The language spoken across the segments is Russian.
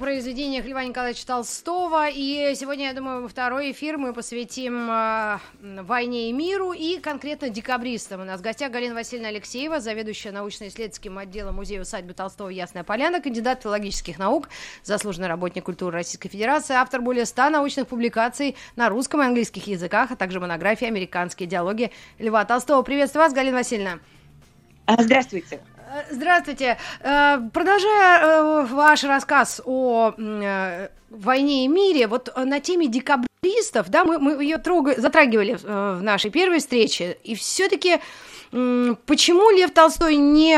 Произведениях Льва Николаевича Толстого. И сегодня, я думаю, во второй эфир мы посвятим «Войне и миру» и конкретно декабристам. У нас в гостях Галина Васильевна Алексеева, заведующая научно-исследовательским отделом музея усадьбы Толстого «Ясная Поляна», кандидат филологических наук, заслуженный работник культуры Российской Федерации, автор более 100 научных публикаций на русском и английских языках, а также монографии «Американские диалоги» Льва Толстого. Приветствую вас, Галина Васильевна. Здравствуйте. Здравствуйте. Продолжая ваш рассказ о «Войне и мире», вот на теме декабристов, да, мы ее затрагивали в нашей первой встрече, и все-таки почему Лев Толстой не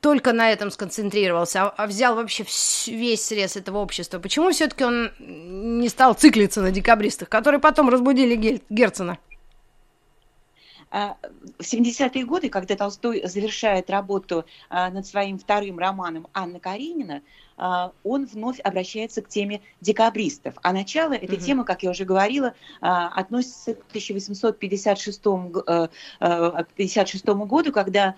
только на этом сконцентрировался, а взял вообще весь срез этого общества? Почему все-таки он не стал циклиться на декабристах, которые потом разбудили Герцена? В 70-е годы, когда Толстой завершает работу над своим вторым романом «Анна Каренина», он вновь обращается к теме декабристов. А начало этой темы, как я уже говорила, относится к 1856 году, когда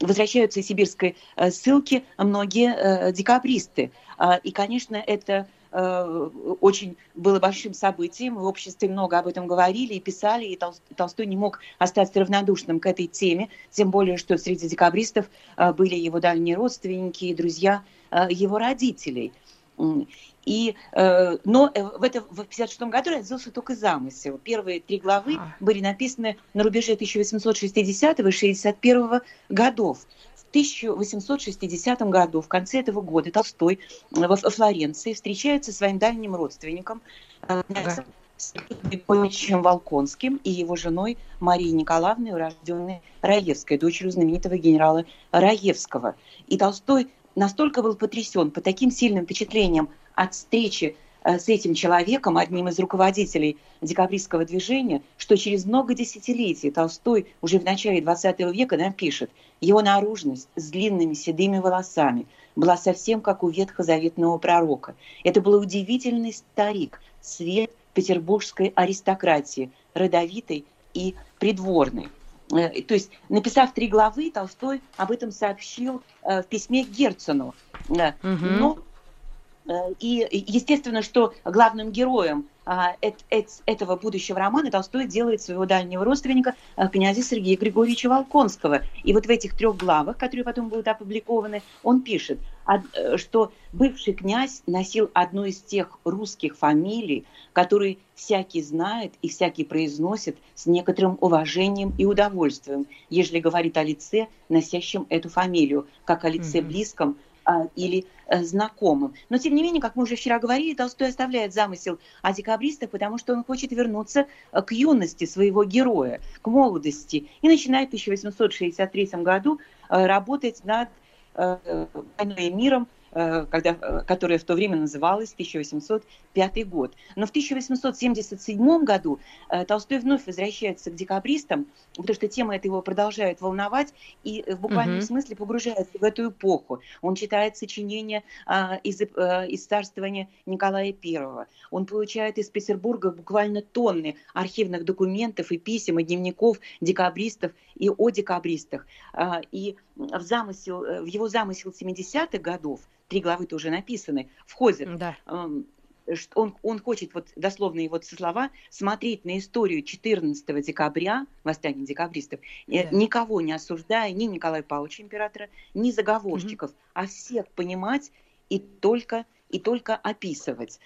возвращаются из сибирской ссылки многие декабристы. И, конечно, это очень было большим событием, в обществе много об этом говорили и писали, и Толстой не мог остаться равнодушным к этой теме, тем более, что среди декабристов были его дальние родственники и друзья его родителей. Но в 1956 году родился только замысел. Первые три главы были написаны на рубеже 1860 и 1861 годов. В 1860 году, в конце этого года, Толстой во Флоренции встречается со своим дальним родственником Сергеем Григорьевичем Волконским и его женой Марией Николаевной, урожденной Раевской, дочерью знаменитого генерала Раевского. И Толстой настолько был потрясен по таким сильным впечатлениям от встречи с этим человеком, одним из руководителей декабристского движения, что через много десятилетий Толстой уже в начале XX века напишет: его наружность с длинными седыми волосами была совсем как у ветхозаветного пророка. Это был удивительный старик, свет петербургской аристократии, родовитой и придворной. То есть, написав три главы, Толстой об этом сообщил в письме Герцену. И естественно, что главным героем этого будущего романа Толстой делает своего дальнего родственника, князя Сергея Григорьевича Волконского. И вот в этих трех главах, которые потом будут опубликованы, он пишет, что бывший князь носил одну из тех русских фамилий, которые всякий знает и всякий произносит с некоторым уважением и удовольствием, ежели говорит о лице, носящем эту фамилию, как о лице близком или знакомым. Но, тем не менее, как мы уже вчера говорили, Толстой оставляет замысел о декабристах, потому что он хочет вернуться к юности своего героя, к молодости. И начинает в 1863 году работать над «Войной и миром», которая в то время называлась 1805 год. Но в 1877 году Толстой вновь возвращается к декабристам, потому что тема эта его продолжает волновать и в буквальном смысле погружается в эту эпоху. Он читает сочинения из царствования Николая Первого. Он получает из Петербурга буквально тонны архивных документов и писем, и дневников декабристов и о декабристах. И в его замысел 70-х годов, три главы-то уже написаны, входит, он хочет, вот дословно его слова, смотреть на историю 14 декабря, восстания декабристов, никого не осуждая, ни Николая Павловича, императора, ни заговорщиков, а всех понимать и только описывать.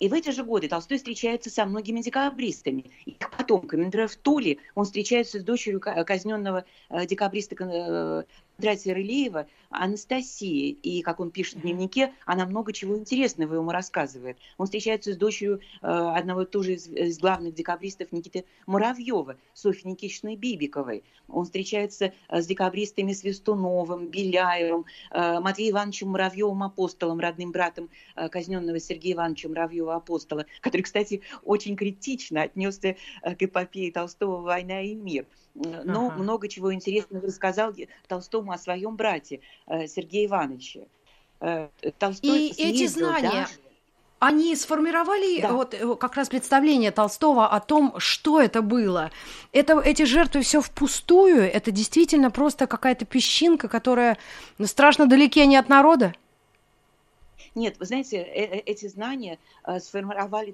И в эти же годы Толстой встречается со многими декабристами, их потомками. Например, в Туле он встречается с дочерью казненного декабриста Тратья Рылеева Анастасией. И, как он пишет в дневнике, она много чего интересного ему рассказывает. Он встречается с дочерью одного тоже из главных декабристов Никиты Муравьева, Софьи Никитичной Бибиковой. Он встречается с декабристами Свистуновым, Беляевым, Матвеем Ивановичем Муравьевым Апостолом, родным братом казненного Сергея Ивановича Муравьева Апостола, который, кстати, очень критично отнесся к эпопее Толстого «Война и мир». но много чего интересного рассказал Толстому о своем брате Сергее Ивановиче. Толстой и снизил, эти знания... Да? Они сформировали вот как раз представление Толстого о том, что это было. Это, эти жертвы все впустую, это действительно просто какая-то песчинка, которая страшно далеки не от народа? Нет, вы знаете, эти знания сформировали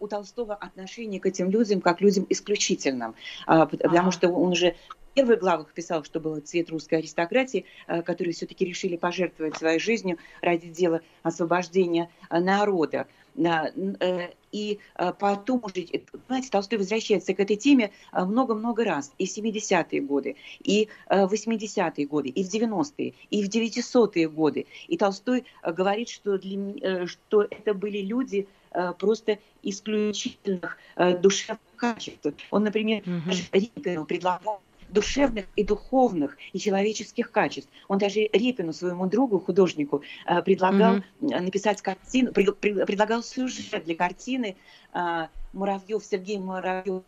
у Толстого отношение к этим людям как людям исключительным, потому что он же... В первых главах писал, что был цвет русской аристократии, которые все-таки решили пожертвовать своей жизнью ради дела освобождения народа. И потом уже, знаете, Толстой возвращается к этой теме много-много раз. И в 70-е годы, и в 80-е годы, и в 90-е, и в 900-е годы. И Толстой говорит, что это были люди просто исключительных душевных качеств. Он, например, Репину предлагал душевных и духовных и человеческих качеств. Он даже Репину, своему другу, художнику, предлагал написать картину, предлагал сюжет для картины Муравьев, Сергей Муравьев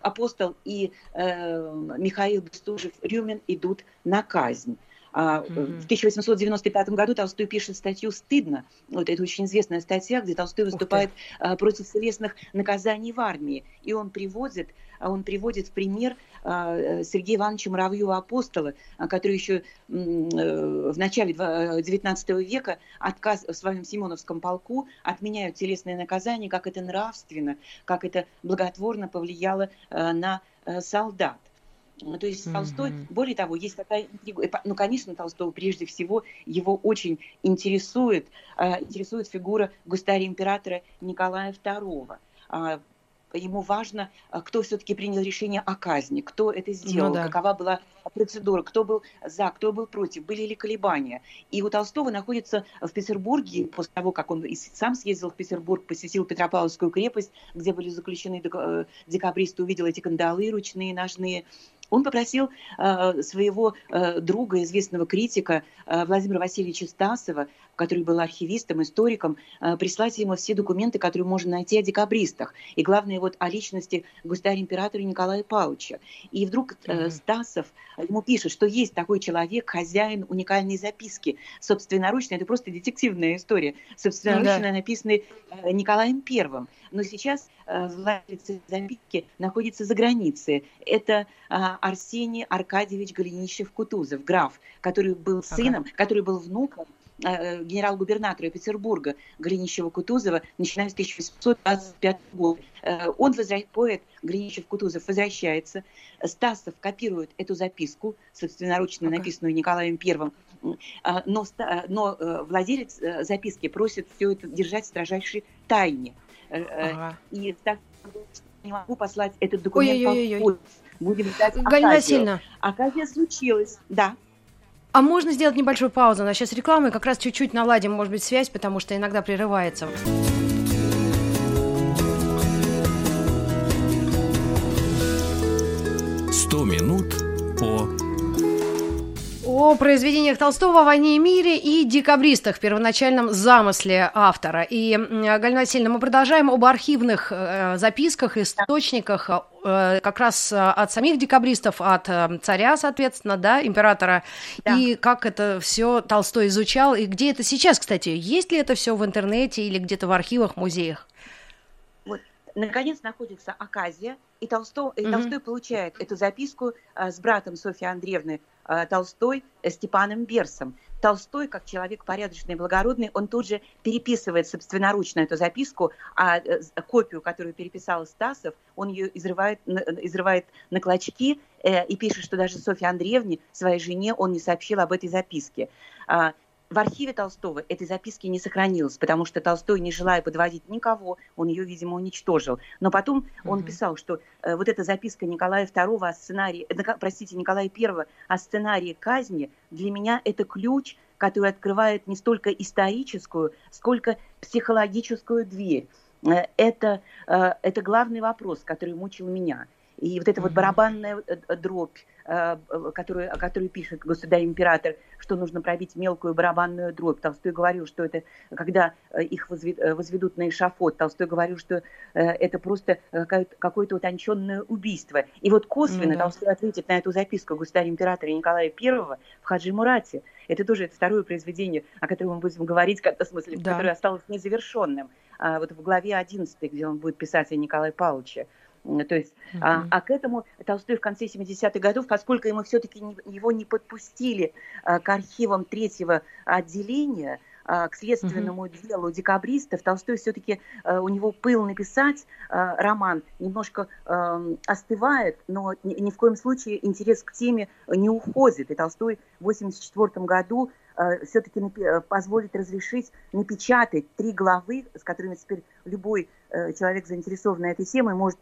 Апостол и Михаил Бестужев-Рюмин идут на казнь. В 1895 году Толстой пишет статью «Стыдно». Вот это очень известная статья, где Толстой выступает против телесных наказаний в армии. И он приводит в пример Сергея Ивановича Муравьева Апостола, который еще в начале XIX века отказ в своем Семеновском полку отменяют телесные наказания, как это нравственно, как это благотворно повлияло на солдат. То есть Толстой, более того, есть такая интрига. Ну, конечно, Толстого прежде всего его очень интересует фигура государя-императора Николая II. Ему важно, кто все-таки принял решение о казни, кто это сделал, какова была процедура, кто был за, кто был против, были ли колебания. И у Толстого находится в Петербурге, после того, как он сам съездил в Петербург, посетил Петропавловскую крепость, где были заключены декабристы, увидел эти кандалы ручные, ножные. Он попросил своего друга, известного критика Владимира Васильевича Стасова, который был архивистом, историком, прислать ему все документы, которые можно найти о декабристах. И главное, вот о личности государя-императора Николая Павловича. И вдруг Стасов ему пишет, что есть такой человек, хозяин уникальной записки, собственноручной, это просто детективная история, собственноручно написанной Николаем Первым. Но сейчас владелец записки находится за границей. Это Арсений Аркадьевич Голенищев-Кутузов, граф, который был сыном, который был внуком генерал-губернатора Петербурга Гриничева-Кутузова, начиная с 1825 года. Он, поэт Гриничев-Кутузов, возвращается. Стасов копирует эту записку, собственноручно написанную Николаем Первым. Но владелец записки просит все это держать в строжайшей тайне. И так не могу послать этот документ по почте. Будем ждать Оказию. Оказия случилась, А можно сделать небольшую паузу? У нас сейчас реклама, и как раз чуть-чуть наладим, может быть, связь, потому что иногда прерывается. «100 минут о произведениях Толстого, о «Войне и мире» и «Декабристах», в первоначальном замысле автора. И, Галина Васильевна, мы продолжаем об архивных записках, источниках, как раз от самих декабристов, от царя, соответственно, императора, и как это все Толстой изучал, и где это сейчас, кстати, есть ли это все в интернете или где-то в архивах, музеях? Вот, наконец, находится Оказия, и Толстой получает эту записку с братом Софьи Андреевны Толстой, Степаном Берсом. Толстой, как человек порядочный и благородный, он тут же переписывает собственноручно эту записку, а копию, которую переписал Стасов, он ее изрывает на клочки и пишет, что даже Софье Андреевне, своей жене, он не сообщил об этой записке. В архиве Толстого этой записки не сохранилось, потому что Толстой, не желая подводить никого, он ее, видимо, уничтожил. Но потом он писал, что вот эта записка Николая II о сценарии, Николая I о сценарии казни, для меня это ключ, который открывает не столько историческую, сколько психологическую дверь. Это главный вопрос, который мучил меня. И вот эта вот барабанная дробь, которую пишет государь-император, что нужно пробить мелкую барабанную дробь. Толстой говорил, что это, когда их возведут на эшафот, Толстой говорил, что это просто какое-то утонченное убийство. И вот косвенно Толстой ответит на эту записку государя-императора Николая Первого в «Хаджи-Мурате». Это тоже второе произведение, о котором мы будем говорить, в смысле, которое осталось незавершенным. Вот в главе 11, где он будет писать о Николае Павловиче. То есть, к этому Толстой в конце 70-х годов, поскольку ему все-таки его не подпустили к архивам третьего отделения, к следственному делу декабристов, Толстой все-таки, у него пыл написать роман немножко остывает, но ни в коем случае интерес к теме не уходит. И Толстой в 1984 году все-таки позволит разрешить напечатать 3 главы, с которыми теперь любой человек, заинтересованный этой темой, может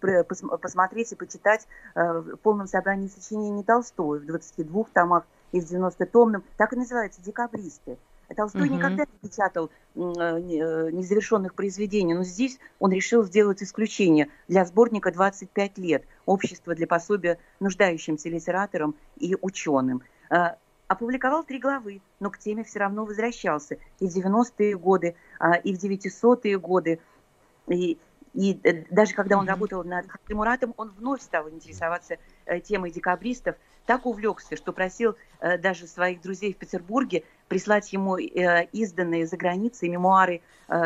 посмотреть и почитать в полном собрании сочинений Толстого в 22 томах и в 90-томном. Так и называется «Декабристы». Толстой никогда не печатал незавершенных произведений, но здесь он решил сделать исключение для сборника «25 лет. Общество для пособия нуждающимся литераторам и ученым». Опубликовал 3 главы, но к теме все равно возвращался. И в 90-е годы, и в 900-е годы, и даже когда он работал над Муратом, он вновь стал интересоваться темой декабристов. Так увлекся, что просил даже своих друзей в Петербурге прислать ему изданные за границей мемуары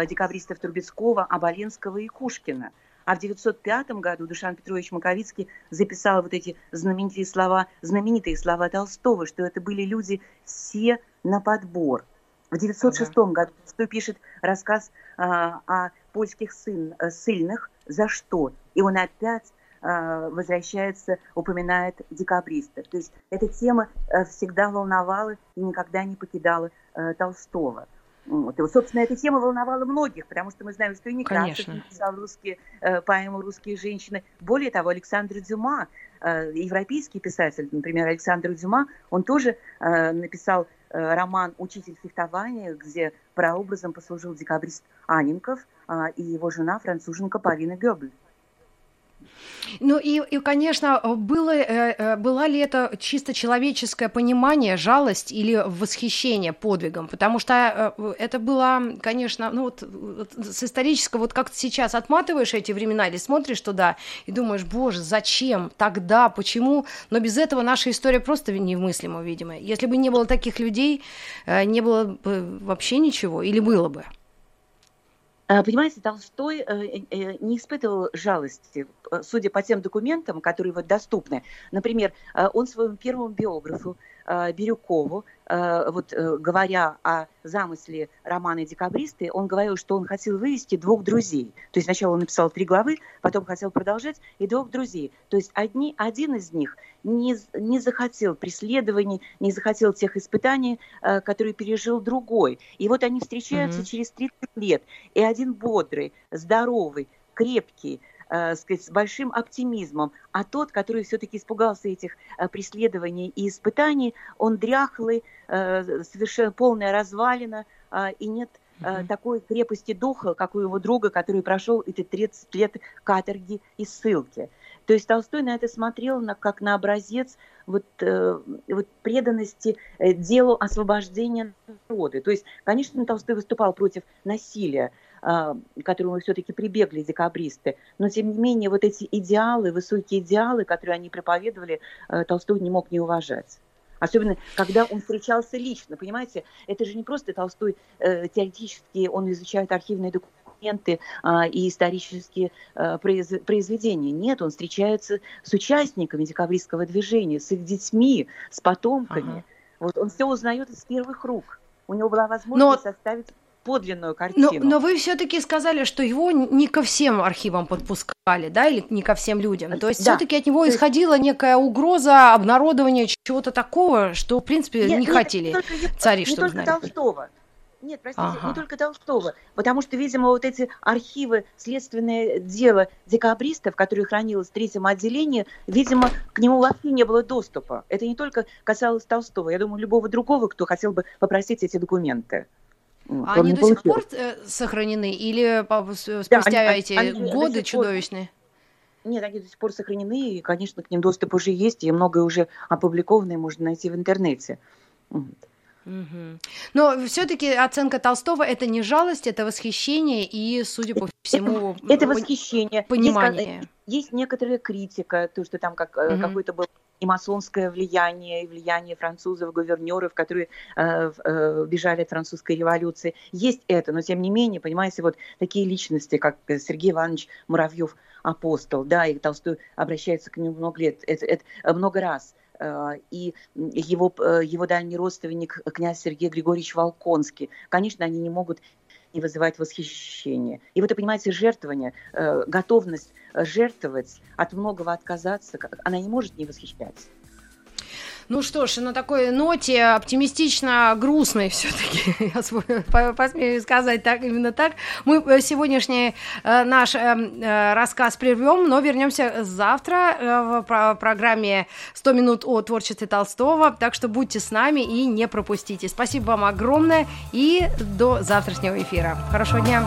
декабристов Трубецкого, Оболенского и Кушкина. А в 1905 году Душан Петрович Маковицкий записал вот эти знаменитые слова Толстого, что это были люди все на подбор. В 1906 году Толстой пишет рассказ о польских ссыльных «За что?». И он опять возвращается, упоминает декабристов. То есть эта тема всегда волновала и никогда не покидала Толстого. Вот. И, собственно, эта тема волновала многих, потому что мы знаем, что и Некрасов написал поэму «Русские женщины». Более того, Александр Дюма, европейский писатель, например, Александр Дюма, он тоже написал роман «Учитель фехтования», где прообразом послужил декабрист Анненков и его жена француженка Полина Гёбель. Ну и конечно, была ли это чисто человеческое понимание, жалость или восхищение подвигом? Потому что это было, конечно, ну вот с исторического, вот как ты сейчас отматываешь эти времена или смотришь туда и думаешь, боже, зачем тогда, почему? Но без этого наша история просто немыслима, видимо. Если бы не было таких людей, не было бы вообще ничего или было бы? Понимаете, Толстой не испытывал жалости, судя по тем документам, которые вот доступны. Например, он своему первому биографу Бирюкову, вот говоря о замысле романа «Декабристы», он говорил, что он хотел вывести 2 друзей. То есть сначала он написал 3 главы, потом хотел продолжать, и 2 друзей. То есть один из них не захотел преследований, не захотел тех испытаний, которые пережил другой. И вот они встречаются через 30 лет. И один бодрый, здоровый, крепкий, с большим оптимизмом. А тот, который все-таки испугался этих преследований и испытаний, он дряхлый, совершенно полная развалина, и нет такой крепости духа, как у его друга, который прошел эти 30 лет каторги и ссылки. То есть Толстой на это смотрел как на образец преданности делу освобождения народа. То есть, конечно, Толстой выступал против насилия, к которому все-таки прибегли декабристы. Но, тем не менее, вот эти идеалы, высокие идеалы, которые они проповедовали, Толстой не мог не уважать. Особенно, когда он встречался лично, понимаете? Это же не просто Толстой теоретически, он изучает архивные документы и исторические произведения. Нет, он встречается с участниками декабристского движения, с их детьми, с потомками. Вот он все узнает из первых рук. У него была возможность составить подлинную картину. Но вы все-таки сказали, что его не ко всем архивам подпускали, да, или не ко всем людям. То есть все-таки от него исходила некая угроза обнародования чего-то такого, что, в принципе, не хотели цари, чтобы знали. Не только Толстого. Нет, простите, не только Толстого, потому что, видимо, вот эти архивы, следственное дело декабристов, которые хранилось в третьем отделении, видимо, к нему вообще не было доступа. Это не только касалось Толстого, я думаю, любого другого, кто хотел бы попросить эти документы. А они до сих пор сохранены или спустя эти годы чудовищные? Нет, они до сих пор сохранены, и, конечно, к ним доступ уже есть, и многое уже опубликованное можно найти в интернете. Угу. Но все-таки оценка Толстого — это не жалость, это восхищение и, судя по всему, это восхищение, понимание. Есть некоторая критика, то, что там угу. какое-то было и масонское влияние, и влияние французов, гувернеров, которые бежали от французской революции. Есть это, но тем не менее, понимаете, вот такие личности, как Сергей Иванович Муравьев Апостол, да, и Толстой обращается к нему много лет, много раз. И его дальний родственник, князь Сергей Григорьевич Волконский. Конечно, они не могут не вызывать восхищения. И вот, вы понимаете, жертвование, готовность жертвовать, от многого отказаться, она не может не восхищаться. Ну что ж, на такой ноте оптимистично-грустной все-таки, я посмею сказать именно так, мы сегодняшний наш рассказ прервем, но вернемся завтра в программе «100 минут о творчестве Толстого», так что будьте с нами и не пропустите. Спасибо вам огромное и до завтрашнего эфира. Хорошего дня.